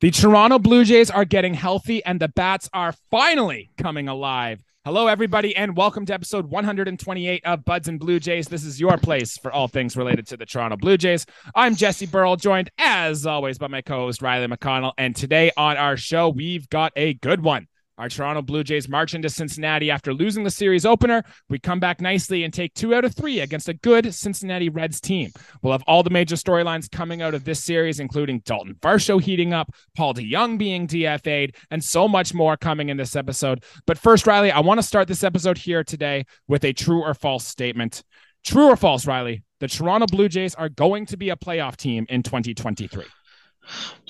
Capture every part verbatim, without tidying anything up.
The Toronto Blue Jays are getting healthy and the bats are finally coming alive. Hello, everybody, and welcome to episode one hundred twenty-eight of Buds and Blue Jays. This is your place for all things related to the Toronto Blue Jays. I'm Jesse Burrell, joined, as always, by my co-host, Riley McConnell. And today on our show, we've got a good one. Our Toronto Blue Jays march into Cincinnati after losing the series opener. We come back nicely and take two out of three against a good Cincinnati Reds team. We'll have all the major storylines coming out of this series, including Dalton Varsho heating up, Paul DeJong being D F A'd, and so much more coming in this episode. But first, Riley, I want to start this episode here today with a true or false statement. True or false, Riley, the Toronto Blue Jays are going to be a playoff team in twenty twenty-three.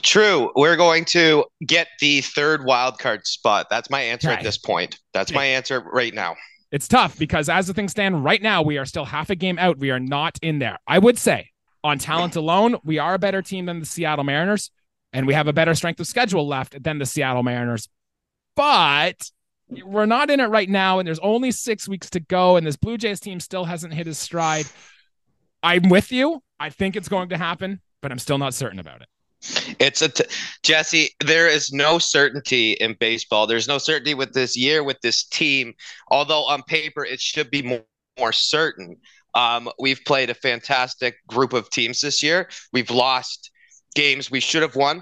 True. We're going to get the third wildcard spot. That's my answer at this point. That's my answer right now. It's tough because as the things stand right now, we are still half a game out. We are not in there. I would say on talent alone, we are a better team than the Seattle Mariners, and we have a better strength of schedule left than the Seattle Mariners. But we're not in it right now, and there's only six weeks to go, and this Blue Jays team still hasn't hit his stride. I'm with you. I think it's going to happen, but I'm still not certain about it. It's a t- Jesse, there is no certainty in baseball. There's no certainty with this year, with this team, although on paper it should be more, more certain. Um, we've played a fantastic group of teams this year. We've lost games we should have won,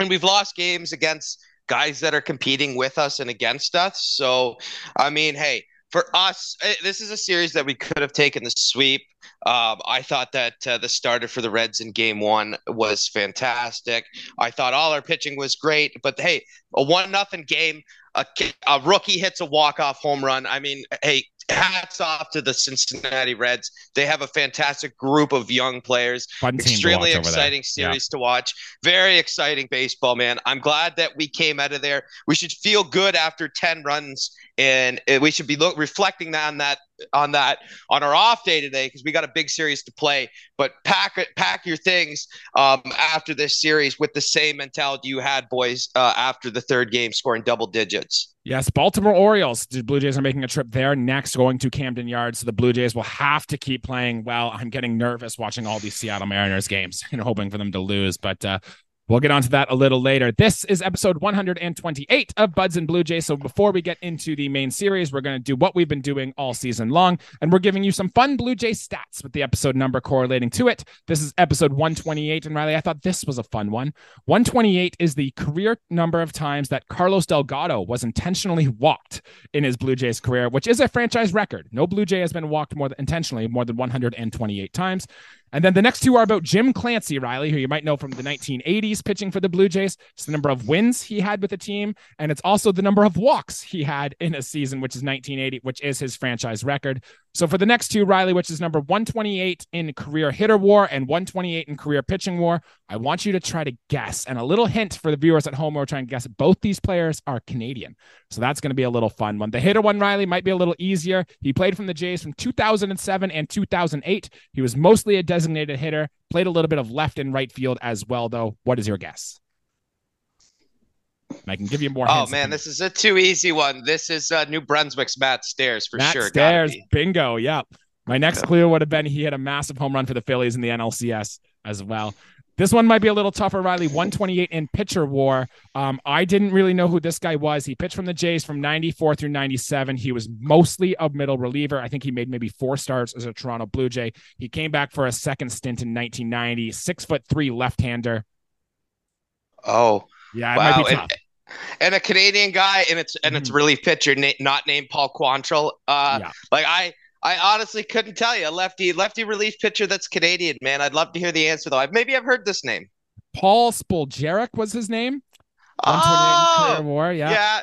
and we've lost games against guys that are competing with us and against us. So, I mean, hey, for us, this is a series that we could have taken the sweep. Um, I thought that uh, the starter for the Reds in game one was fantastic. I thought all our pitching was great. But, hey, a one nothing game, a, a rookie hits a walk-off home run. I mean, hey, hats off to the Cincinnati Reds. They have a fantastic group of young players. Fun Extremely exciting series yeah. to watch. Very exciting baseball, man. I'm glad that we came out of there. We should feel good after ten runs, and we should be lo- reflecting on that on that on our off day today because we got a big series to play. But pack pack your things um, after this series with the same mentality you had, boys, uh, after the third game, scoring double digits. Yes, Baltimore Orioles. The Blue Jays are making a trip there next, going to Camden Yards. So the Blue Jays will have to keep playing well. I'm getting nervous watching all these Seattle Mariners games and hoping for them to lose. But uh, we'll get onto that a little later. This is episode one hundred twenty-eight of Buds and Blue Jays. So before we get into the main series, we're going to do what we've been doing all season long. And we're giving you some fun Blue Jay stats with the episode number correlating to it. This is episode one twenty-eight. And Riley, I thought this was a fun one. one twenty-eight is the career number of times that Carlos Delgado was intentionally walked in his Blue Jays career, which is a franchise record. No Blue Jay has been walked more than, intentionally more than one hundred twenty-eight times. And then the next two are about Jim Clancy, Riley, who you might know from the nineteen eighties pitching for the Blue Jays. It's the number of wins he had with the team, and it's also the number of walks he had in a season, which is nineteen eighty, which is his franchise record. So for the next two, Riley, which is number one twenty-eight in career hitter war and one twenty-eight in career pitching war, I want you to try to guess. And a little hint for the viewers at home, we're trying to guess both these players are Canadian. So that's going to be a little fun one. The hitter one, Riley, might be a little easier. He played from the Jays from two thousand seven and two thousand eight. He was mostly a designated hitter, played a little bit of left and right field as well, though. What is your guess? I can give you more hints. Oh, man, this is a too easy one. This is uh, New Brunswick's Matt Stairs for Matt sure. Matt Stairs, bingo, yep. My next clue would have been he hit a massive home run for the Phillies in the N L C S as well. This one might be a little tougher, Riley. one twenty-eight in pitcher war. Um, I didn't really know who this guy was. He pitched from the Jays from ninety-four through ninety-seven. He was mostly a middle reliever. I think he made maybe four starts as a Toronto Blue Jay. He came back for a second stint in nineteen ninety. Six foot three left-hander. Oh, yeah, it wow. might be tough. And, and a Canadian guy, and it's and it's relief pitcher, na- not named Paul Quantrill. Uh, yeah. Like I. I honestly couldn't tell you. A lefty, lefty relief pitcher that's Canadian, man. I'd love to hear the answer, though. I've, maybe I've heard this name. Paul Spoljarek was his name. Oh, war, yeah. yeah.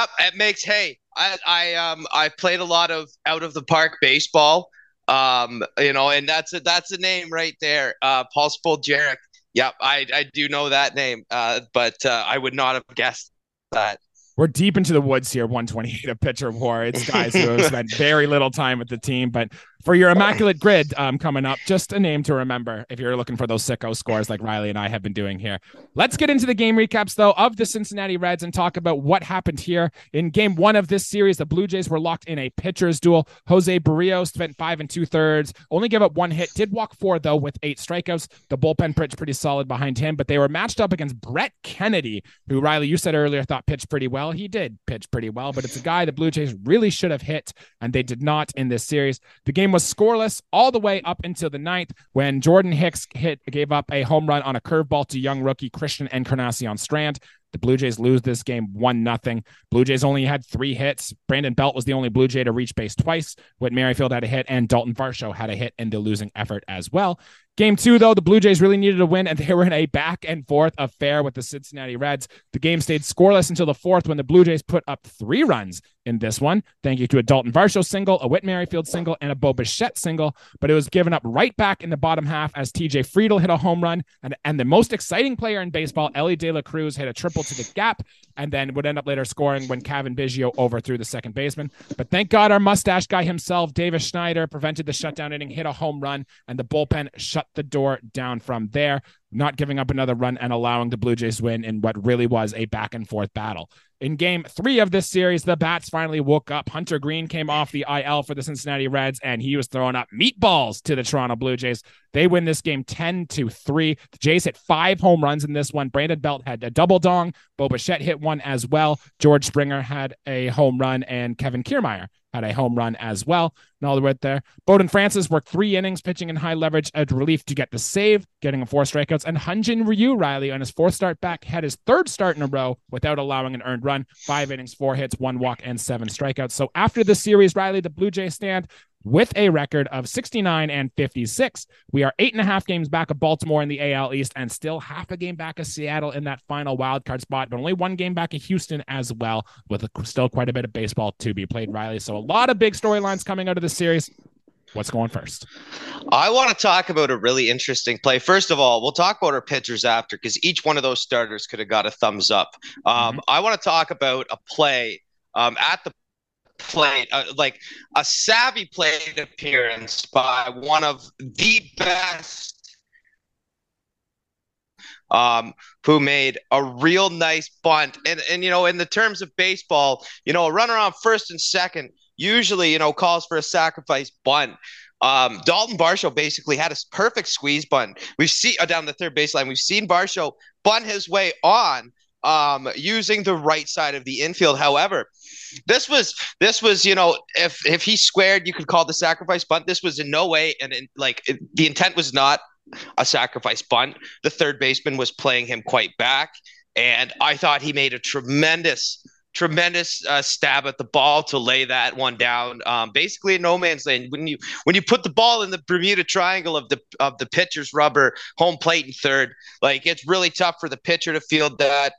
Yep, it makes, hey, I, I um, I played a lot of out-of-the-park baseball, um, you know, and that's a, that's a name right there, uh, Paul Spoljarek. Yep, I, I do know that name, uh, but uh, I would not have guessed that. We're deep into the woods here, one twenty-eight, a pitcher war. It's guys who have spent very little time with the team, but for your immaculate grid um, coming up. Just a name to remember if you're looking for those sicko scores like Riley and I have been doing here. Let's get into the game recaps, though, of the Cincinnati Reds and talk about what happened here. In game one of this series, the Blue Jays were locked in a pitcher's duel. José Berríos went five and two thirds, only gave up one hit, did walk four, though, with eight strikeouts. The bullpen pitched pretty solid behind him, but they were matched up against Brett Kennedy, who, Riley, you said earlier, thought pitched pretty well. He did pitch pretty well, but it's a guy the Blue Jays really should have hit, and they did not in this series. The game was scoreless all the way up until the ninth when Jordan Hicks hit gave up a home run on a curveball to young rookie Christian Encarnacion Strand. The Blue Jays lose this game one nothing. Blue Jays only had three hits. Brandon Belt was the only Blue Jay to reach base twice. Whit Merrifield had a hit, and Dalton Varsho had a hit in the losing effort as well. Game two, though, the Blue Jays really needed a win, and they were in a back-and-forth affair with the Cincinnati Reds. The game stayed scoreless until the fourth when the Blue Jays put up three runs in this one. Thank you to a Dalton Varsho single, a Whit Merrifield single, and a Bo Bichette single, but it was given up right back in the bottom half as T J Friedl hit a home run, and, and the most exciting player in baseball, Ellie De La Cruz, hit a triple to the gap, and then would end up later scoring when Cavan Biggio overthrew the second baseman. But thank God our mustache guy himself, Davis Schneider, prevented the shutdown inning, hit a home run, and the bullpen shut the door down from there, not giving up another run and allowing the Blue Jays win in what really was a back and forth battle. In game three of this series, the bats finally woke up. Hunter Green came off the I L for the Cincinnati Reds, and he was throwing up meatballs to the Toronto Blue Jays. They win this game ten to three. The Jays hit five home runs in this one. Brandon Belt had a double dong. Bo Bichette hit one as well. George Springer had a home run, and Kevin Kiermaier had a home run as well. And all the way there, Bowden Francis worked three innings, pitching in high leverage at relief to get the save, getting him four strikeouts. And Hyun Jin Ryu, Riley, on his fourth start back, had his third start in a row without allowing an earned run. Five innings, four hits, one walk, and seven strikeouts. So after the series, Riley, the Blue Jays stand with a record of sixty-nine and fifty-six. We are eight and a half games back of Baltimore in the A L East and still half a game back of Seattle in that final wildcard spot, but only one game back of Houston as well, with a, still quite a bit of baseball to be played, Riley. So a lot of big storylines coming out of the series. What's going first? I want to talk about a really interesting play. First of all, we'll talk about our pitchers after, because each one of those starters could have got a thumbs up. Um, mm-hmm. I want to talk about a play um, at the plate, uh, like a savvy plate appearance by one of the best, um, who made a real nice bunt. And, and, you know, in the terms of baseball, you know, a runner on first and second usually, you know, calls for a sacrifice bunt. Um, Dalton Varsho basically had a perfect squeeze bunt. We've seen uh, down the third baseline. We've seen Varsho bunt his way on, um, using the right side of the infield. However, this was, this was, you know, if, if he squared, you could call the sacrifice bunt. This was in no way. And in, like, it, the intent was not a sacrifice bunt. The third baseman was playing him quite back. And I thought he made a tremendous, tremendous uh, stab at the ball to lay that one down. Um, basically in no man's land, when you, when you put the ball in the Bermuda Triangle of the, of the pitcher's rubber, home plate and third, like, it's really tough for the pitcher to field that.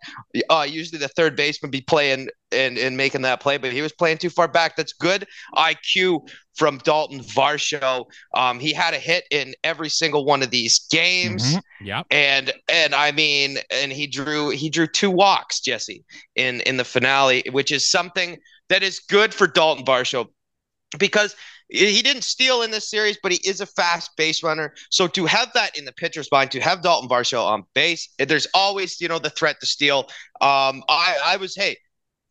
Uh, usually the third baseman be playing and, and making that play, but he was playing too far back. That's good I Q from Dalton Varsho. Um, he had a hit in every single one of these games. Mm-hmm. Yeah. And, and I mean, and he drew, he drew two walks, Jesse, in, in the finale, which is something that is good for Dalton Varsho, because he didn't steal in this series, but he is a fast base runner. So to have that in the pitcher's mind, to have Dalton Varsho on base, there's always, you know, the threat to steal. Um, I, I was, Hey,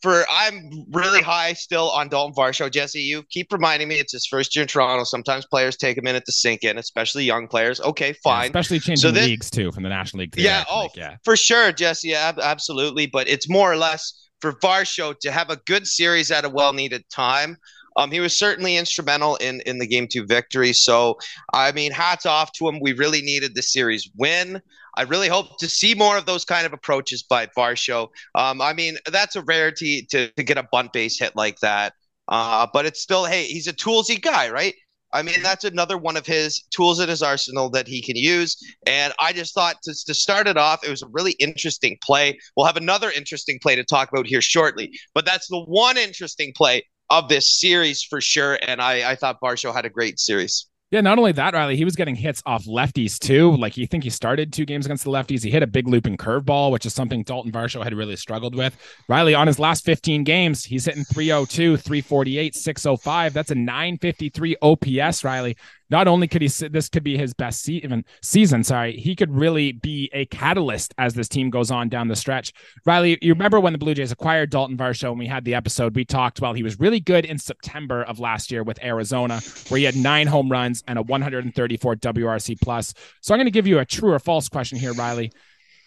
For I'm really high still on Dalton Varsho. Jesse, you keep reminding me it's his first year in Toronto. Sometimes players take a minute to sink in, especially young players. Okay, fine. Yeah, especially changing so then, leagues, too, from the National League. To yeah, oh, league, yeah, for sure, Jesse. Ab- absolutely. But it's more or less for Varsho to have a good series at a well-needed time. Um, he was certainly instrumental in, in the Game two victory. So, I mean, hats off to him. We really needed the series win. I really hope to see more of those kind of approaches by Varsho. Um, I mean, that's a rarity to, to get a bunt base hit like that. Uh, but it's still, hey, he's a toolsy guy, right? I mean, that's another one of his tools in his arsenal that he can use. And I just thought to, to start it off, it was a really interesting play. We'll have another interesting play to talk about here shortly. But that's the one interesting play of this series for sure. And I, I thought Varsho had a great series. Yeah, not only that, Riley, he was getting hits off lefties too. Like, you think he started two games against the lefties. He hit a big looping curveball, which is something Dalton Varsho had really struggled with. Riley, on his last fifteen games, he's hitting three oh two, three forty-eight, six oh five. That's a nine fifty-three O P S, Riley. Not only could he sit, this could be his best se- even season, sorry, he could really be a catalyst as this team goes on down the stretch. Riley, you remember when the Blue Jays acquired Dalton Varsho and we had the episode, we talked, well, he was really good in September of last year with Arizona, where he had nine home runs and a one thirty-four W R C plus. So I'm going to give you a true or false question here, Riley.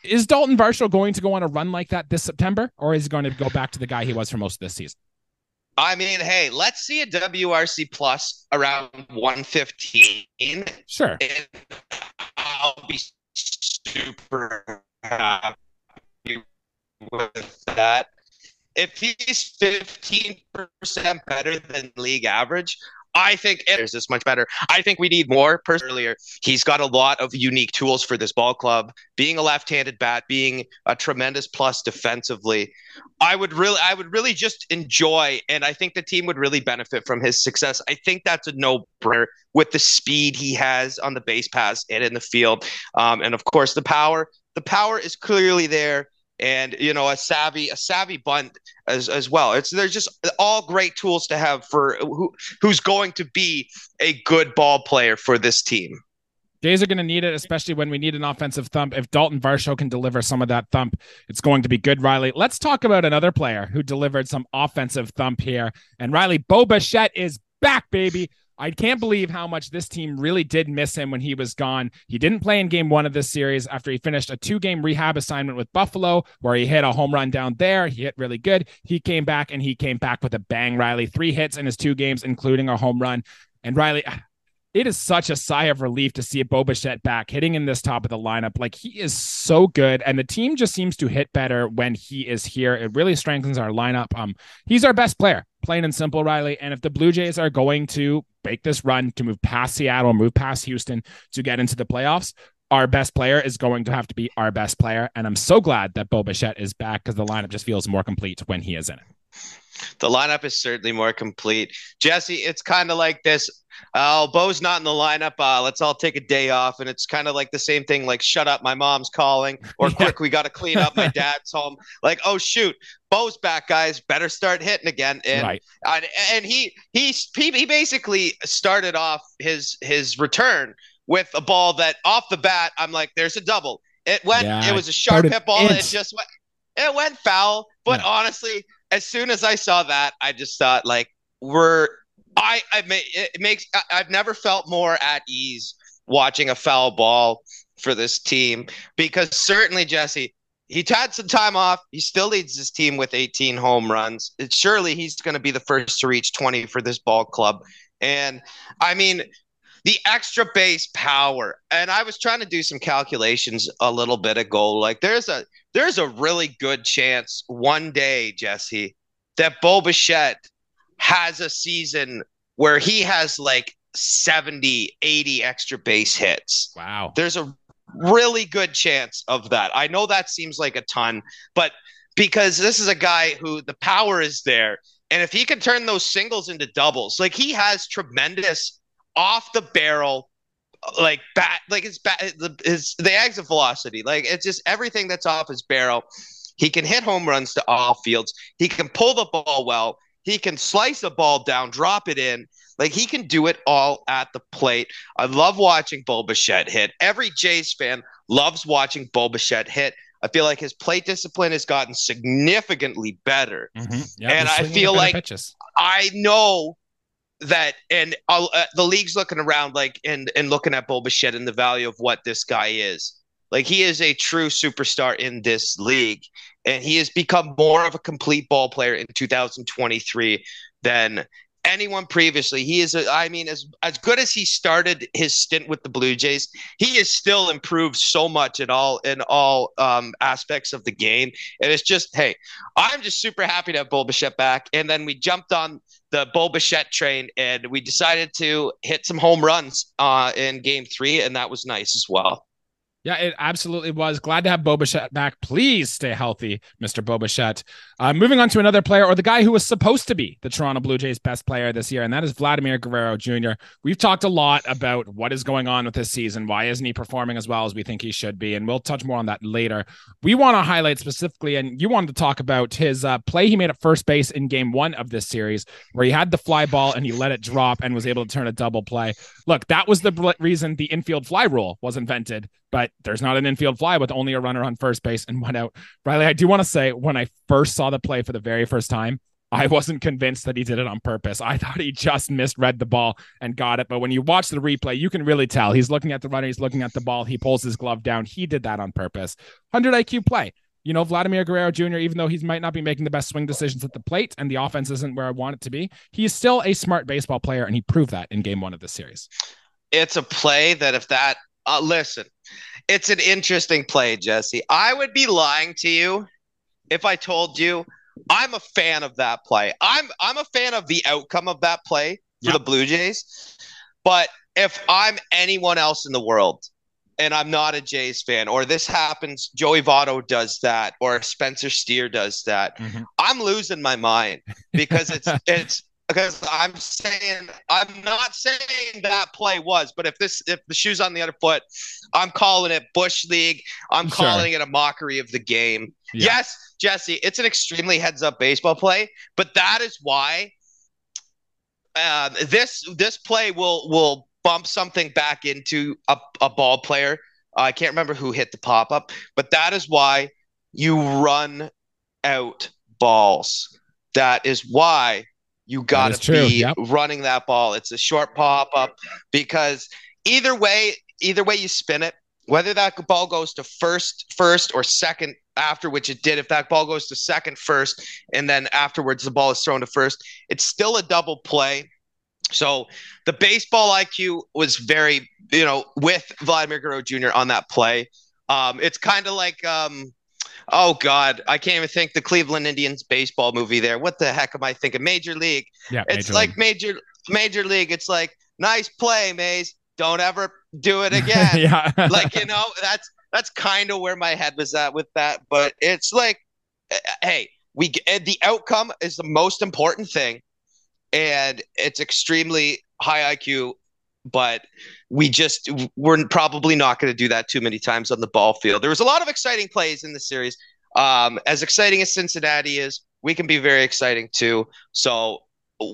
Is Dalton Varsho going to go on a run like that this September, or is he going to go back to the guy he was for most of this season? I mean, hey, let's see a W R C plus around one fifteen. Sure. And I'll be super happy with that. If he's fifteen percent better than league average, I think there's this much better. I think we need more. Earlier, he's got a lot of unique tools for this ball club. Being a left-handed bat, being a tremendous plus defensively. I would really, I would really just enjoy, and I think the team would really benefit from his success. I think that's a no-brainer with the speed he has on the base paths and in the field, um, and of course the power. The power is clearly there. And, you know, a savvy, a savvy bunt as as well. It's they're just all great tools to have for who who's going to be a good ball player for this team. Jays are going to need it, especially when we need an offensive thump. If Dalton Varsho can deliver some of that thump, it's going to be good, Riley. Let's talk about another player who delivered some offensive thump here. And Riley, Bo Bichette is back, baby. I can't believe how much this team really did miss him when he was gone. He didn't play in game one of this series after he finished a two-game rehab assignment with Buffalo, where he hit a home run down there. He hit really good. He came back, and he came back with a bang, Riley. Three hits in his two games, including a home run. And Riley, it is such a sigh of relief to see Bo Bichette back hitting in this top of the lineup. Like, he is so good, and the team just seems to hit better when he is here. It really strengthens our lineup. Um, he's our best player, plain and simple, Riley. And if the Blue Jays are going to make this run to move past Seattle, move past Houston to get into the playoffs, our best player is going to have to be our best player. And I'm so glad that Bo Bichette is back, because the lineup just feels more complete when he is in it. The lineup is certainly more complete. Jesse, it's kind of like this. Oh, uh, Bo's not in the lineup. Uh, let's all take a day off. And it's kind of like the same thing, like, shut up, my mom's calling, or yeah. Quick, we got to clean up, my dad's home. Like, oh, shoot, Bo's back, guys. Better start hitting again. And right. uh, and he, he he basically started off his his return with a ball that off the bat, I'm like, there's a double. It went, yeah, it was a sharp hit ball. It just went, it went foul. But yeah. honestly, as soon as I saw that, I just thought, like, we're I, I it makes I've never felt more at ease watching a foul ball for this team, because certainly, Jesse, he's had some time off. He still leads his team with eighteen home runs. It, surely he's going to be the first to reach twenty for this ball club. And I mean, the extra base power. And I was trying to do some calculations a little bit ago. Like, there's a there's a really good chance one day, Jesse, that Bo Bichette has a season where he has like seventy, eighty extra base hits. Wow. There's a really good chance of that. I know that seems like a ton, but because this is a guy who the power is there. And if he can turn those singles into doubles, like, he has tremendous off the barrel, like bat, like his bat, the his the exit velocity, like, it's just everything that's off his barrel. He can hit home runs to all fields. He can pull the ball well. He can slice the ball down, drop it in. Like, he can do it all at the plate. I love watching Bo Bichette hit. Every Jays fan loves watching Bo Bichette hit. I feel like his plate discipline has gotten significantly better, mm-hmm. yeah, and I feel like pitches. I know. That and uh, the league's looking around, like, and and looking at Bo Bichette and the value of what this guy is. Like, he is a true superstar in this league, and he has become more of a complete ball player in two thousand twenty-three than anyone previously. He is, a, I mean, as as good as he started his stint with the Blue Jays, he has still improved so much at all in all um, aspects of the game. And it's just, hey, I'm just super happy to have Bo Bichette back. And then we jumped on the Bo Bichette train, and we decided to hit some home runs uh, in game three, and that was nice as well. Yeah, it absolutely was. Glad to have Bo Bichette back. Please stay healthy, Mister Bo Bichette. Uh, moving on to another player, or the guy who was supposed to be the Toronto Blue Jays' best player this year, and that is Vladimir Guerrero Junior We've talked a lot about what is going on with this season. Why isn't he performing as well as we think he should be? And we'll touch more on that later. We want to highlight specifically, and you wanted to talk about his uh, play he made at first base in game one of this series, where he had the fly ball and he let it drop and was able to turn a double play. Look, that was the reason the infield fly rule was invented, but there's not an infield fly with only a runner on first base and one out. Riley, I do want to say, when I first saw the play for the very first time, I wasn't convinced that he did it on purpose. I thought he just misread the ball and got it. But when you watch the replay, you can really tell. He's looking at the runner. He's looking at the ball. He pulls his glove down. He did that on purpose. one hundred I Q play. You know, Vladimir Guerrero Junior, even though he might not be making the best swing decisions at the plate and the offense isn't where I want it to be, he is still a smart baseball player, and he proved that in game one of this series. It's a play that if that uh, – listen, it's an interesting play, Jesse. I would be lying to you if I told you I'm a fan of that play. I'm I'm a fan of the outcome of that play for yep. the Blue Jays. But if I'm anyone else in the world – and I'm not a Jays fan, or this happens, Joey Votto does that, or Spencer Steer does that, mm-hmm. I'm losing my mind, because it's it's because I'm saying I'm not saying that play was, but if this if the shoe's on the other foot, I'm calling it Bush League. I'm sure. calling it a mockery of the game. Yeah. Yes, Jesse, it's an extremely heads up baseball play, but that is why uh, this this play will will. bump something back into a, a ball player. Uh, I can't remember who hit the pop-up, but that is why you run out balls. That is why you got to be yep. running that ball. It's a short pop-up, because either way, either way you spin it, whether that ball goes to first, first, or second, after which it did, if that ball goes to second first, and then afterwards the ball is thrown to first, it's still a double play. So the baseball I Q was very, you know, with Vladimir Guerrero Junior on that play. Um, it's kind of like, um, oh, God, I can't even think the Cleveland Indians baseball movie there. What the heck am I thinking? Major League. Yeah, it's Major like League. Major Major League. It's like, nice play, Mays. Don't ever do it again. yeah. Like, you know, that's that's kind of where my head was at with that. But it's like, hey, we the outcome is the most important thing. And it's extremely high I Q, but we just we're probably not going to do that too many times on the ball field. There was a lot of exciting plays in the series. Um, as exciting as Cincinnati is, we can be very exciting too. So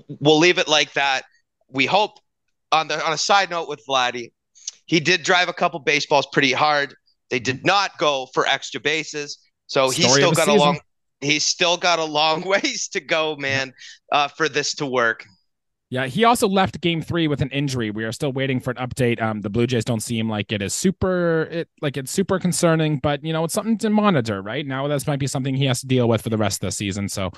we'll leave it like that. We hope on the on a side note with Vladdy, he did drive a couple baseballs pretty hard. They did not go for extra bases, so he still got along. He's still got a long ways to go, man, uh, for this to work. Yeah, he also left game three with an injury. We are still waiting for an update. Um, the Blue Jays don't seem like it is super, it, like it's super concerning, but you know, it's something to monitor right now. This might be something he has to deal with for the rest of the season. So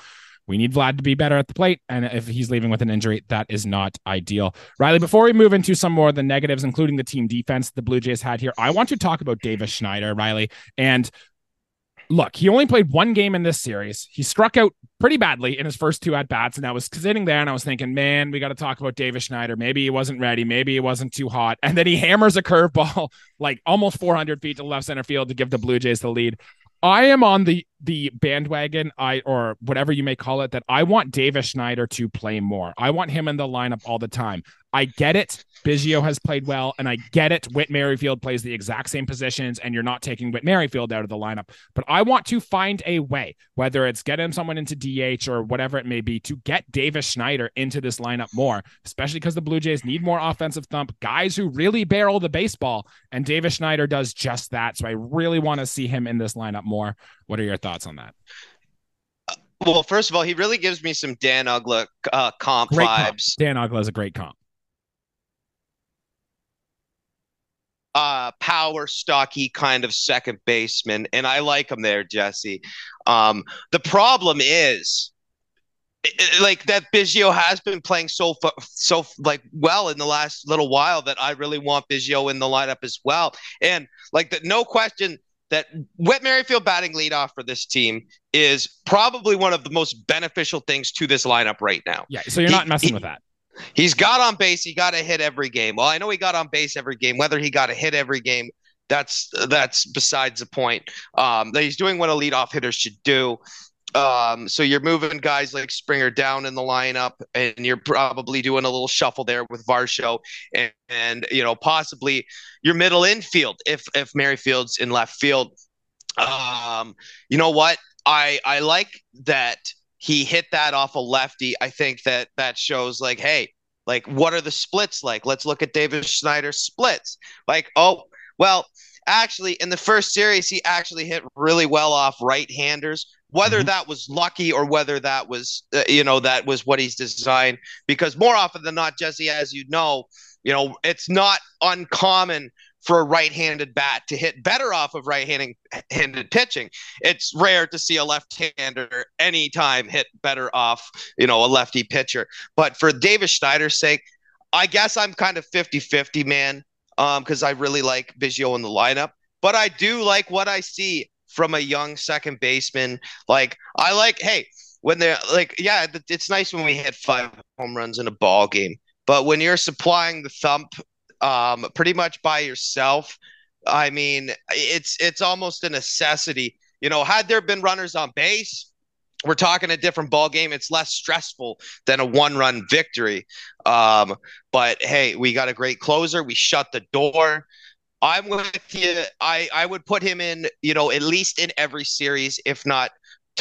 we need Vlad to be better at the plate. And if he's leaving with an injury, that is not ideal. Riley, before we move into some more of the negatives, including the team defense the Blue Jays had here, I want to talk about Davis Schneider, Riley, and look, he only played one game in this series. He struck out pretty badly in his first two at-bats, and I was sitting there and I was thinking, man, we got to talk about Davis Schneider. Maybe he wasn't ready. Maybe he wasn't too hot. And then he hammers a curveball like almost four hundred feet to left center field to give the Blue Jays the lead. I am on the the bandwagon, I or whatever you may call it, that I want Davis Schneider to play more. I want him in the lineup all the time. I get it. Biggio has played well, and I get it. Whit Merrifield plays the exact same positions, and you're not taking Whit Merrifield out of the lineup. But I want to find a way, whether it's getting someone into D H or whatever it may be, to get Davis Schneider into this lineup more, especially because the Blue Jays need more offensive thump, guys who really barrel the baseball, and Davis Schneider does just that. So I really want to see him in this lineup more. What are your thoughts on that? Well, first of all, he really gives me some Dan Ugla uh, comp great vibes. Comp. Dan Ugla is a great comp. Uh, power, stocky kind of second baseman, and I like him there, Jesse. Um, the problem is, it, like that Biggio has been playing so so like well in the last little while that I really want Biggio in the lineup as well. And like that, no question that Whit Merrifield batting leadoff for this team is probably one of the most beneficial things to this lineup right now. Yeah, so you're he, not messing he, with that. He's got on base. He got a hit every game. Well, I know he got on base every game. Whether he got a hit every game, that's that's besides the point. Um, he's doing what a leadoff hitter should do. Um, so you're moving guys like Springer down in the lineup, and you're probably doing a little shuffle there with Varsho, and, and you know, possibly your middle infield if if Merrifield's in left field. Um, you know what? I I like that he hit that off a lefty. I think that that shows like, hey, like what are the splits like? Let's look at Davis Schneider's splits. Like, oh well, actually in the first series he actually hit really well off right-handers. Whether mm-hmm. that was lucky or whether that was, uh, you know, that was what he's designed, because more often than not, Jesse, as you know, you know, it's not uncommon for a right-handed bat to hit better off of right-handed pitching. It's rare to see a left-hander anytime hit better off, you know, a lefty pitcher. But for Davis Schneider's sake, I guess I'm kind of fifty-fifty, man, because um, I really like Biggio in the lineup. But I do like what I see from a young second baseman. Like, I like, hey, when they're like, yeah, it's nice when we hit five home runs in a ball game. But when you're supplying the thump um, pretty much by yourself, I mean, it's it's almost a necessity. You know, had there been runners on base, we're talking a different ball game. It's less stressful than a one-run victory. Um, but, hey, we got a great closer. We shut the door. I'm with you. I, I would put him in, you know, at least in every series, if not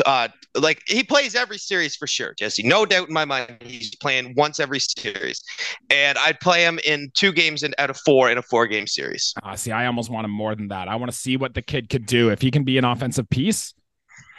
uh, like he plays every series for sure, Jesse. No doubt in my mind, he's playing once every series, and I'd play him in two games and out of four in a four-game series. Uh, see, I almost want him more than that. I want to see what the kid could do. If he can be an offensive piece,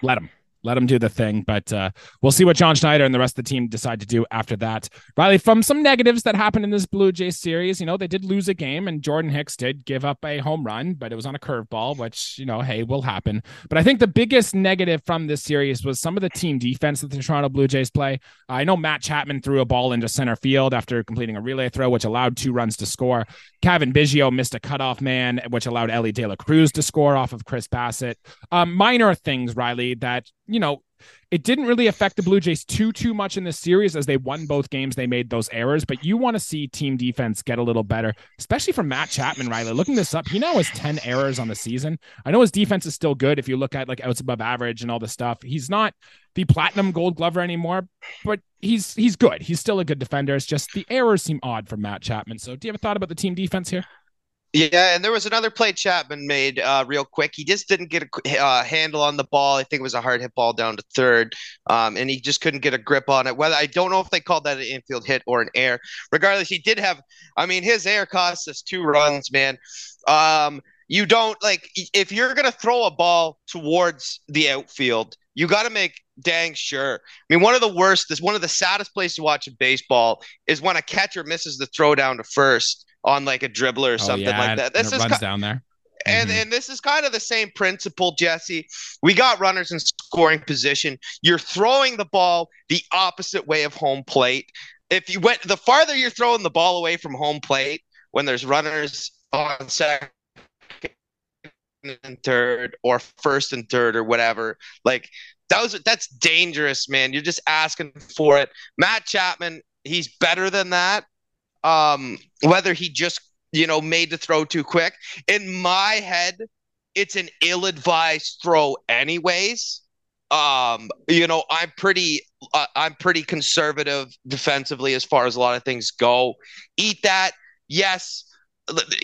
let him. Let him do the thing, but uh, we'll see what John Schneider and the rest of the team decide to do after that. Riley, from some negatives that happened in this Blue Jays series, you know, they did lose a game, and Jordan Hicks did give up a home run, but it was on a curveball, which, you know, hey, will happen. But I think the biggest negative from this series was some of the team defense that the Toronto Blue Jays play. Uh, I know Matt Chapman threw a ball into center field after completing a relay throw, which allowed two runs to score. Cavan Biggio missed a cutoff man, which allowed Ellie De La Cruz to score off of Chris Bassitt. Um, minor things, Riley, that, you know, it didn't really affect the Blue Jays too, too much in this series as they won both games. They made those errors, but you want to see team defense get a little better, especially from Matt Chapman, Riley. Looking this up, he now has ten errors on the season. I know his defense is still good. If you look at like outs above average and all this stuff, he's not the platinum gold glover anymore, but he's, he's good. He's still a good defender. It's just the errors seem odd from Matt Chapman. So do you have a thought about the team defense here? Yeah, and there was another play Chapman made uh, real quick. He just didn't get a uh, handle on the ball. I think it was a hard hit ball down to third, um, and he just couldn't get a grip on it. Whether I don't know if they called that an infield hit or an error. Regardless, he did have – I mean, his error cost us two runs, man. Um, you don't – like, if you're going to throw a ball towards the outfield, you got to make dang sure. I mean, one of the worst – this one of the saddest plays to watch in baseball is when a catcher misses the throw down to first on like a dribbler or something oh, yeah. like that. This is runs ki- down there. And, mm-hmm. and this is kind of the same principle, Jesse. We got runners in scoring position. You're throwing the ball the opposite way of home plate. If you went the farther you're throwing the ball away from home plate when there's runners on second and third or first and third or whatever, like that was, that's dangerous, man. You're just asking for it. Matt Chapman, he's better than that. Um, whether he just, you know, made the throw too quick. In my head, it's an ill-advised throw anyways. Um, you know, I'm pretty, uh, I'm pretty conservative defensively as far as a lot of things go. Eat that. Yes.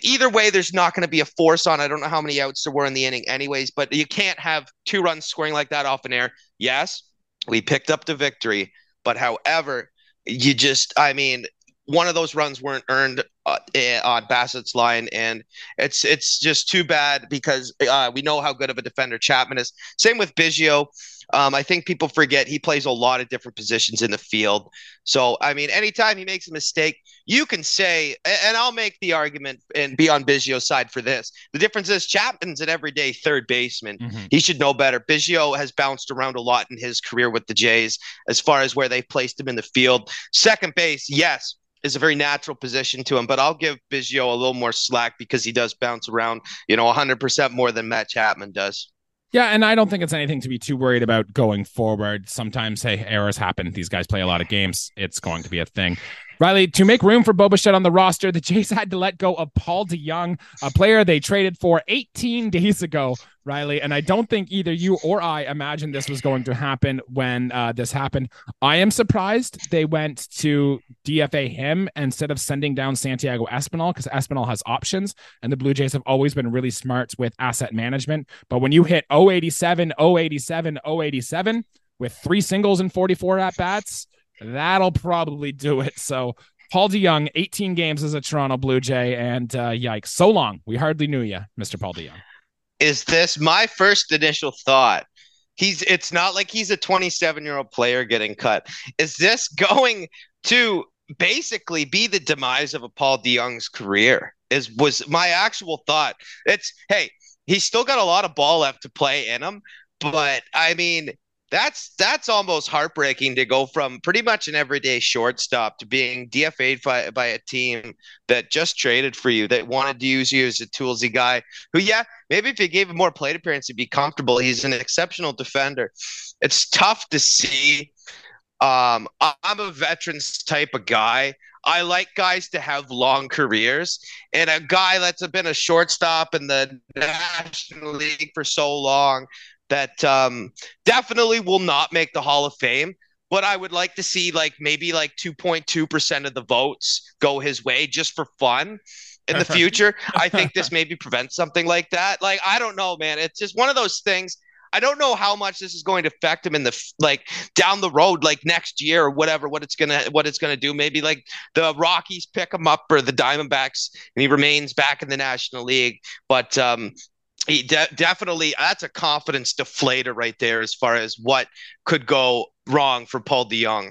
Either way, there's not going to be a force on. I don't know how many outs there were in the inning anyways, but you can't have two runs scoring like that off an error. Yes, we picked up the victory, but however, you just, I mean, one of those runs weren't earned uh, on Bassett's line, and it's it's just too bad because uh, we know how good of a defender Chapman is. Same with Biggio. Um, I think people forget he plays a lot of different positions in the field. So, I mean, anytime he makes a mistake, you can say, and I'll make the argument and be on Biggio's side for this. The difference is Chapman's an everyday third baseman. Mm-hmm. He should know better. Biggio has bounced around a lot in his career with the Jays as far as where they placed him in the field. Second base, yes, is a very natural position to him, but I'll give Biggio a little more slack because he does bounce around, you know, one hundred percent more than Matt Chapman does. Yeah, and I don't think it's anything to be too worried about going forward. Sometimes, hey, errors happen. These guys play a lot of games. It's going to be a thing. Riley, to make room for Bo Bichette on the roster, the Jays had to let go of Paul DeJong, a player they traded for eighteen days ago, Riley. And I don't think either you or I imagined this was going to happen when uh, this happened. I am surprised they went to D F A him instead of sending down Santiago Espinal, because Espinal has options, and the Blue Jays have always been really smart with asset management. But when you hit oh eighty-seven, oh eighty-seven, oh eighty-seven with three singles and forty-four at-bats, that'll probably do it. So Paul DeJong, eighteen games as a Toronto Blue Jay, and uh, yikes. So long. We hardly knew you, Mister Paul DeJong. Is this my first initial thought? He's It's not like he's a twenty-seven-year-old player getting cut. Is this going to basically be the demise of a Paul DeJong's career? Is was my actual thought. It's, hey, he's still got a lot of ball left to play in him, but I mean, That's that's almost heartbreaking to go from pretty much an everyday shortstop to being D F A'd by, by a team that just traded for you, that wanted to use you as a toolsy guy who, yeah, maybe if you gave him more plate appearance, he'd be comfortable. He's an exceptional defender. It's tough to see. Um, I'm a veterans type of guy. I like guys to have long careers, and a guy that's been a shortstop in the National League for so long that um, definitely will not make the Hall of Fame, but I would like to see like maybe like two point two percent of the votes go his way just for fun in the future. I think this maybe prevents something like that. Like, I don't know, man. It's just one of those things. I don't know how much this is going to affect him in the, like, down the road, like next year or whatever, what it's going to, what it's going to do. Maybe like the Rockies pick him up or the Diamondbacks and he remains back in the National League. But, um, He de- definitely, that's a confidence deflator right there as far as what could go wrong for Paul DeJong.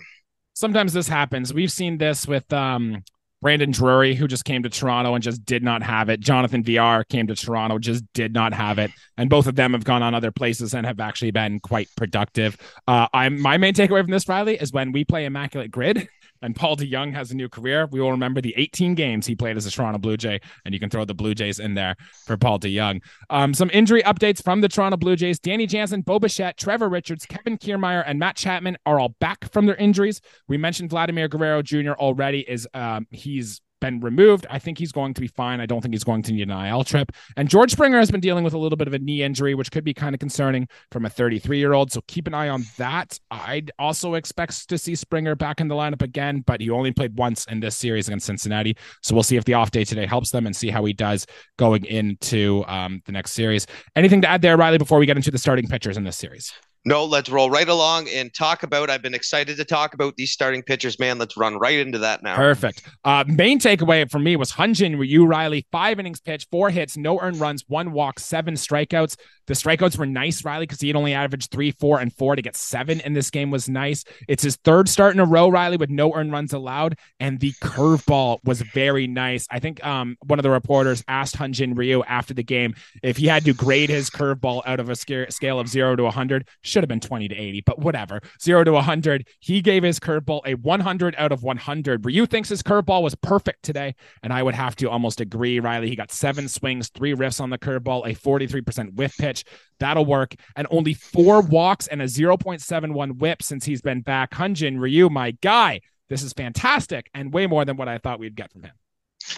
Sometimes this happens. We've seen this with um, Brandon Drury, who just came to Toronto and just did not have it. Jonathan V R came to Toronto, just did not have it. And both of them have gone on other places and have actually been quite productive. Uh, I'm, my main takeaway from this, Riley, is when we play Immaculate Grid and Paul DeJong has a new career, we will remember the eighteen games he played as a Toronto Blue Jay, and you can throw the Blue Jays in there for Paul DeJong. Um, some injury updates from the Toronto Blue Jays. Danny Jansen, Bo Bichette, Trevor Richards, Kevin Kiermaier, and Matt Chapman are all back from their injuries. We mentioned Vladimir Guerrero Junior already. Is um, he's been removed. I think he's going to be fine. I don't think he's going to need an I L trip. And George Springer has been dealing with a little bit of a knee injury, which could be kind of concerning from a thirty-three-year-old. So keep an eye on that. I'd also expect to see Springer back in the lineup again, but he only played once in this series against Cincinnati. So we'll see if the off day today helps them and see how he does going into um, the next series. Anything to add there, Riley, before we get into the starting pitchers in this series? No, let's roll right along and talk about, I've been excited to talk about these starting pitchers, man. Let's run right into that now. Perfect. Uh, main takeaway for me was Hyun Jin Ryu, Riley, five innings pitched, four hits, no earned runs, one walk, seven strikeouts. The strikeouts were nice, Riley, because he had only averaged three, four, and four. To get seven in this game was nice. It's his third start in a row, Riley, with no earned runs allowed, and the curveball was very nice. I think um, one of the reporters asked Hyun Jin Ryu after the game if he had to grade his curveball out of a scale of zero to one hundred. Should have been twenty to eighty, but whatever. zero to one hundred. He gave his curveball a one hundred out of one hundred. Ryu thinks his curveball was perfect today, and I would have to almost agree, Riley. He got seven swings, three riffs on the curveball, a forty-three percent whiff pitch. That'll work. And only four walks and a zero point seven one whip since he's been back. Hyun Jin Ryu, my guy, this is fantastic and way more than what I thought we'd get from him.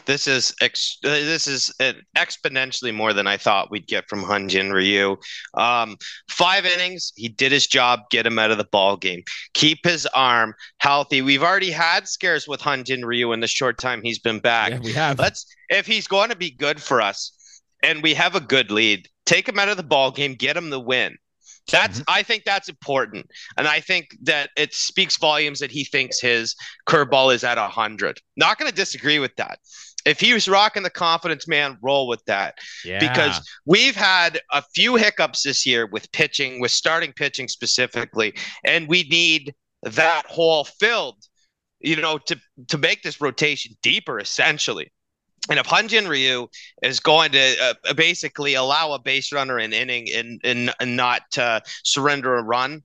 This is ex- this is exponentially more than I thought we'd get from Hyun Jin Ryu. Um, five innings, he did his job, get him out of the ball game, keep his arm healthy. We've already had scares with Hyun Jin Ryu in the short time he's been back. Yeah, we have. Let's, if he's going to be good for us, and we have a good lead, take him out of the ball game, get him the win. That's, I think that's important. And I think that it speaks volumes that he thinks his curveball is at one hundred. Not going to disagree with that. If he was rocking the confidence, man, roll with that. Yeah. Because we've had a few hiccups this year with pitching, with starting pitching specifically, and we need that hole filled, you know, to, to make this rotation deeper, essentially. And if Hyun Jin Ryu is going to uh, basically allow a base runner an inning and, and, and not uh, surrender a run,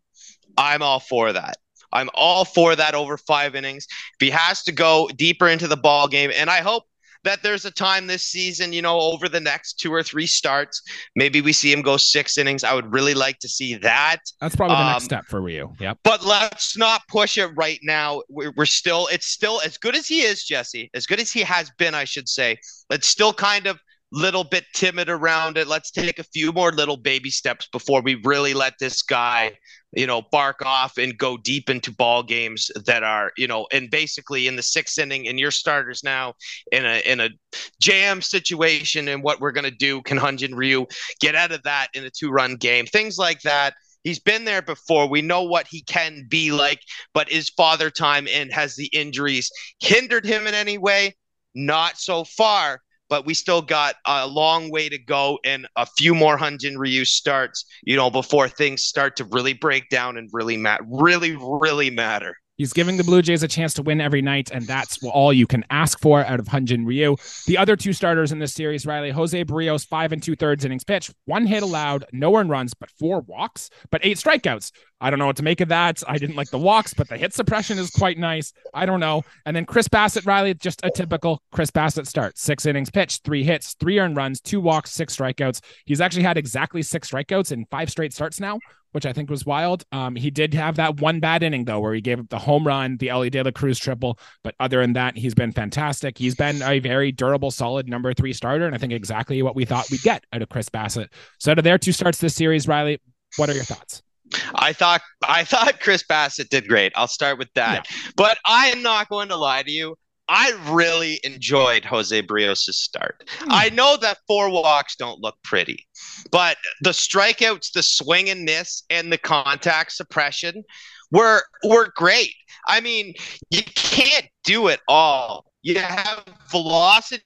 I'm all for that. I'm all for that over five innings. If he has to go deeper into the ball game, and I hope that there's a time this season, you know, over the next two or three starts, maybe we see him go six innings. I would really like to see that. That's probably the um, next step for Ryu. Yep. But let's not push it right now. We're, we're still, it's still as good as he is, Jesse, as good as he has been, I should say. It's still kind of little bit timid around it. Let's take a few more little baby steps before we really let this guy, you know, bark off and go deep into ball games that are, you know, and basically in the sixth inning and your starters now in a, in a jam situation. And what we're going to do, can Hyun Jin Ryu get out of that in a two run game, things like that. He's been there before. We know what he can be like, but is father time and has the injuries hindered him in any way? Not so far. But we still got a long way to go and a few more Hyun Jin Ryu starts, you know, before things start to really break down and really, ma- really, really matter. He's giving the Blue Jays a chance to win every night, and that's all you can ask for out of Hyun Jin Ryu. The other two starters in this series, Riley, José Berríos, five and two-thirds innings pitched, one hit allowed, no earned runs, but four walks, but eight strikeouts. I don't know what to make of that. I didn't like the walks, but the hit suppression is quite nice. I don't know. And then Chris Bassitt, Riley, just a typical Chris Bassitt start. Six innings pitched, three hits, three earned runs, two walks, six strikeouts. He's actually had exactly six strikeouts in five straight starts now, which I think was wild. Um, he did have that one bad inning, though, where he gave up the home run, the Ellie De La Cruz triple. But other than that, he's been fantastic. He's been a very durable, solid number three starter, and I think exactly what we thought we'd get out of Chris Bassitt. So out of their two starts this series, Riley, what are your thoughts? I thought I thought Chris Bassitt did great. I'll start with that. Yeah. But I am not going to lie to you. I really enjoyed José Berríos' start. Mm. I know that four walks don't look pretty, but the strikeouts, the swing and miss, and the contact suppression were were great. I mean, you can't do it all. You have velocity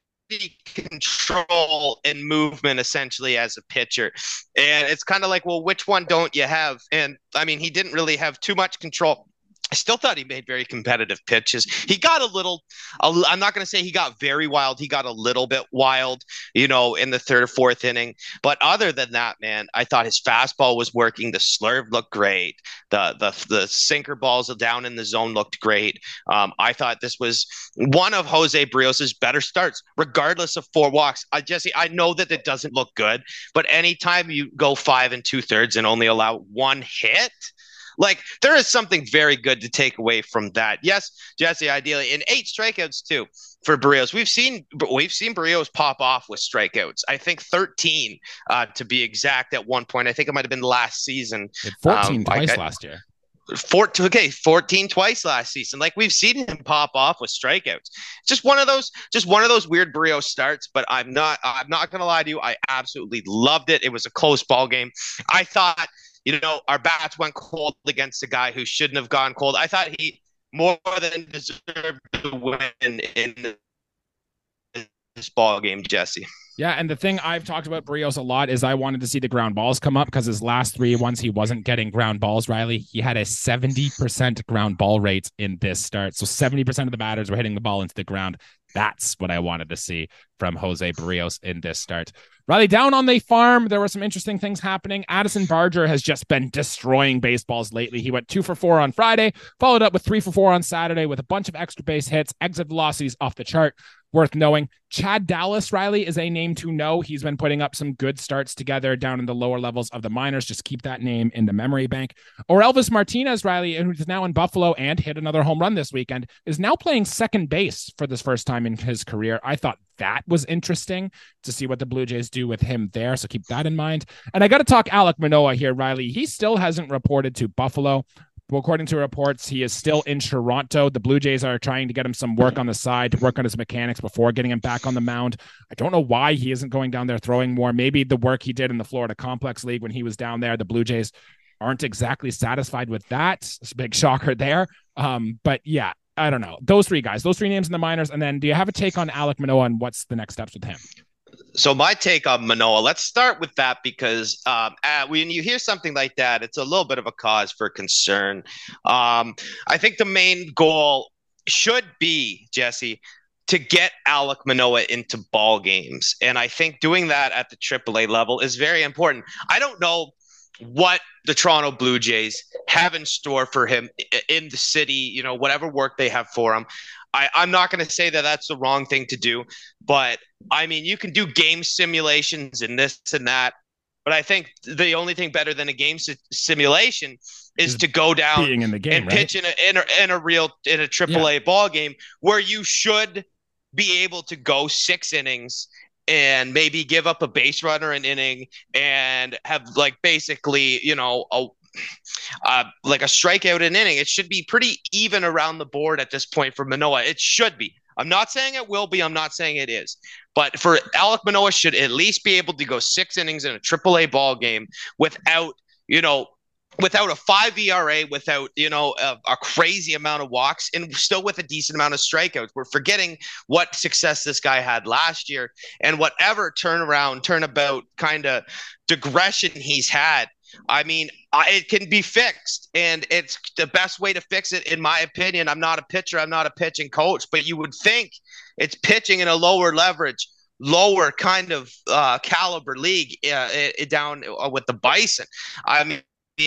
control and movement essentially as a pitcher, and it's kind of like, well, which one don't you have? And I mean, he didn't really have too much control. I still thought he made very competitive pitches. He got a little, I'm not going to say he got very wild. He got a little bit wild, you know, in the third or fourth inning. But other than that, man, I thought his fastball was working. The slurve looked great. The the the sinker balls down in the zone looked great. Um, I thought this was one of José Berríos' better starts, regardless of four walks. Uh, Jesse, I know that it doesn't look good, but anytime you go five and two thirds and only allow one hit, like, there is something very good to take away from that. Yes, Jesse, ideally, and eight strikeouts, too, for Berríos. We've seen we've seen Berríos pop off with strikeouts. I think thirteen, uh, to be exact, at one point. I think it might have been last season. At fourteen um, twice like, last year. fourteen, okay, fourteen twice last season. Like, we've seen him pop off with strikeouts. Just one of those, just one of those weird Berríos starts. But I'm not, I'm not gonna lie to you. I absolutely loved it. It was a close ball game. I thought, you know, our bats went cold against a guy who shouldn't have gone cold. I thought he more than deserved to win in this ball game, Jesse. Yeah, and the thing I've talked about Berríos a lot is I wanted to see the ground balls come up, because his last three ones he wasn't getting ground balls, Riley. He had a seventy percent ground ball rate in this start. So seventy percent of the batters were hitting the ball into the ground. That's what I wanted to see from José Berríos in this start. Riley, down on the farm, there were some interesting things happening. Addison Barger has just been destroying baseballs lately. He went two for four on Friday, followed up with three for four on Saturday with a bunch of extra base hits, exit velocities off the chart. Worth knowing. Chad Dallas, Riley, is a name to know. He's been putting up some good starts together down in the lower levels of the minors. Just keep that name in the memory bank. Orelvis Martinez, Riley, who's now in Buffalo and hit another home run this weekend, is now playing second base for the first time in his career. I thought that was interesting to see what the Blue Jays do with him there. So keep that in mind. And I got to talk Alek Manoah here, Riley. He still hasn't reported to Buffalo. According to reports, he is still in Toronto. The Blue Jays are trying to get him some work on the side to work on his mechanics before getting him back on the mound. I don't know why he isn't going down there throwing more. Maybe the work he did in the Florida Complex League when he was down there, the Blue Jays aren't exactly satisfied with that. It's a big shocker there. Um, but yeah, I don't know. Those three guys, those three names in the minors. And then do you have a take on Alek Manoah and what's the next steps with him? So my take on Manoah, let's start with that, because um, when you hear something like that, it's a little bit of a cause for concern. Um, I think the main goal should be, Jesse, to get Alek Manoah into ball games. And I think doing that at the triple A level is very important. I don't know what the Toronto Blue Jays have in store for him in the city, you know, whatever work they have for him. I, I'm not going to say that that's the wrong thing to do, but I mean, you can do game simulations and this and that, but I think the only thing better than a game si- simulation is to go down being in the game, and right? pitch in a, in a in a real in a triple A yeah. ball game where you should be able to go six innings and maybe give up a base runner an inning and have like basically, you know, a Uh, like a strikeout an inning. It should be pretty even around the board at this point for Manoah. It should be. I'm not saying it will be. I'm not saying it is. But for Alek Manoah should at least be able to go six innings in a triple A ball game without, you know, without a five E R A, without, you know, a, a crazy amount of walks and still with a decent amount of strikeouts. We're forgetting what success this guy had last year and whatever turnaround, turnabout kind of digression he's had. I mean, it can be fixed, and it's the best way to fix it, in my opinion. I'm not a pitcher. I'm not a pitching coach, but you would think it's pitching in a lower leverage, lower kind of uh, caliber league uh, it, down with the Bison. I mean,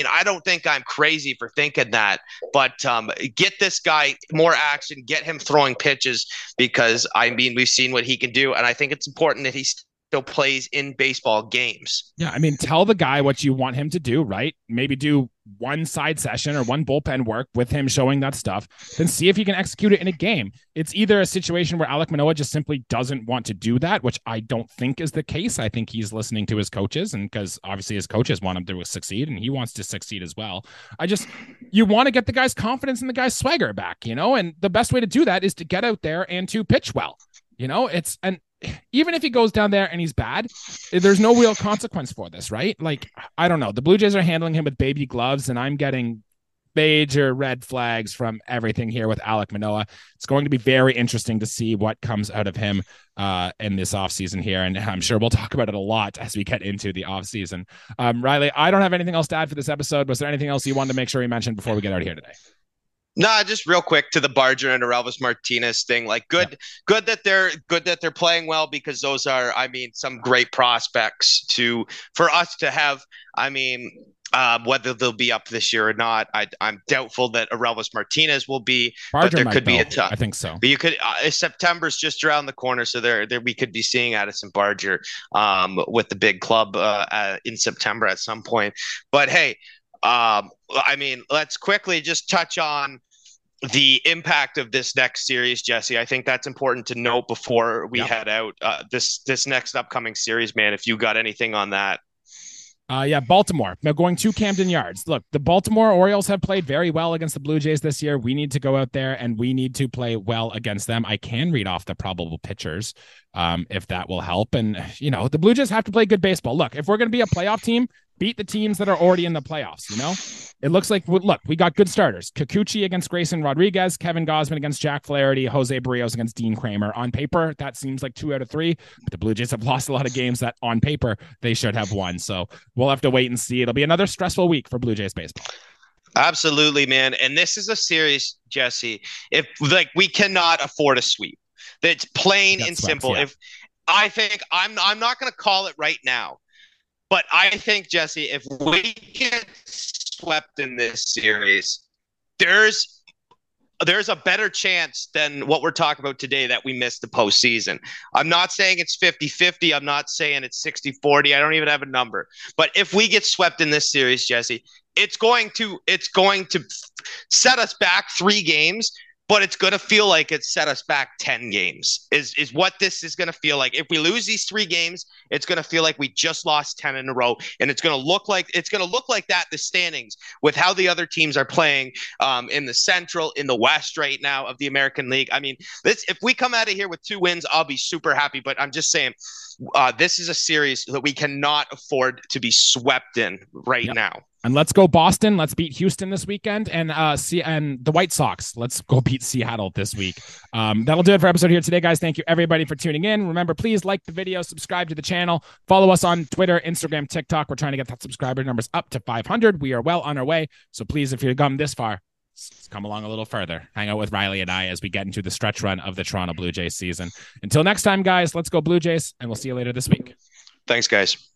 I don't think I'm crazy for thinking that, but um, get this guy more action, get him throwing pitches, because, I mean, we've seen what he can do, and I think it's important that he's still plays in baseball games. Yeah, I mean, tell the guy what you want him to do, right? Maybe do one side session or one bullpen work with him showing that stuff, then see if he can execute it in a game. It's either a situation where Alek Manoah just simply doesn't want to do that, which I don't think is the case. I think he's listening to his coaches, and because obviously his coaches want him to succeed and he wants to succeed as well. I just, you want to get the guy's confidence and the guy's swagger back, you know, and the best way to do that is to get out there and to pitch well. You know, it's an even if he goes down there and he's bad, there's no real consequence for this, right? Like, I don't know. The Blue Jays are handling him with baby gloves, and I'm getting major red flags from everything here with Alek Manoah. It's going to be very interesting to see what comes out of him uh, in this offseason here, and I'm sure we'll talk about it a lot as we get into the offseason. Um, Riley, I don't have anything else to add for this episode. Was there anything else you wanted to make sure we mentioned before we get out of here today? No, just real quick to the Barger and Orelvis Martinez thing. Like, good, yeah. good that they're good that they're playing well, because those are, I mean, some great prospects to for us to have. I mean, um, whether they'll be up this year or not, I, I'm doubtful that Orelvis Martinez will be. Barger but there might could be though. a ton. I think so. But you could. Uh, September's just around the corner, so there, there we could be seeing Addison Barger um, with the big club uh, uh, in September at some point. But hey. Um, I mean, let's quickly just touch on the impact of this next series, Jesse. I think that's important to note before we yep. head out. Uh, this this next upcoming series, man, if you got anything on that. Uh, yeah, Baltimore. Now going to Camden Yards. Look, the Baltimore Orioles have played very well against the Blue Jays this year. We need to go out there and we need to play well against them. I can read off the probable pitchers um, if that will help. And, you know, the Blue Jays have to play good baseball. Look, if we're going to be a playoff team, beat the teams that are already in the playoffs, you know? It looks like, look, we got good starters. Kikuchi against Grayson Rodriguez, Kevin Gausman against Jack Flaherty, José Berríos against Dean Kramer. On paper, that seems like two out of three, but the Blue Jays have lost a lot of games that on paper they should have won. So we'll have to wait and see. It'll be another stressful week for Blue Jays baseball. Absolutely, man. And this is a series, Jesse, if like we cannot afford a sweep. That's plain That's and simple. Yeah. If I think I'm I'm not going to call it right now. But I think, Jesse, if we get swept in this series, there's there's a better chance than what we're talking about today that we miss the postseason. I'm not saying it's fifty-fifty. I'm not saying it's sixty-forty. I don't even have a number. But if we get swept in this series, Jesse, it's going to it's going to set us back three games. But it's going to feel like it set us back ten games is, is what this is going to feel like. If we lose these three games, it's going to feel like we just lost ten in a row. And it's going to look like it's going to look like that. The standings with how the other teams are playing um, in the Central, in the West right now of the American League. I mean, this, if we come out of here with two wins, I'll be super happy. But I'm just saying uh, this is a series that we cannot afford to be swept in right yep. now. And let's go Boston. Let's beat Houston this weekend, and uh, see and the White Sox. Let's go beat Seattle this week. Um, that'll do it for episode here today, guys. Thank you everybody for tuning in. Remember, please like the video, subscribe to the channel, follow us on Twitter, Instagram, TikTok. We're trying to get that subscriber numbers up to five hundred. We are well on our way. So please, if you've come this far, come along a little further. Hang out with Riley and I as we get into the stretch run of the Toronto Blue Jays season. Until next time, guys. Let's go Blue Jays, and we'll see you later this week. Thanks, guys.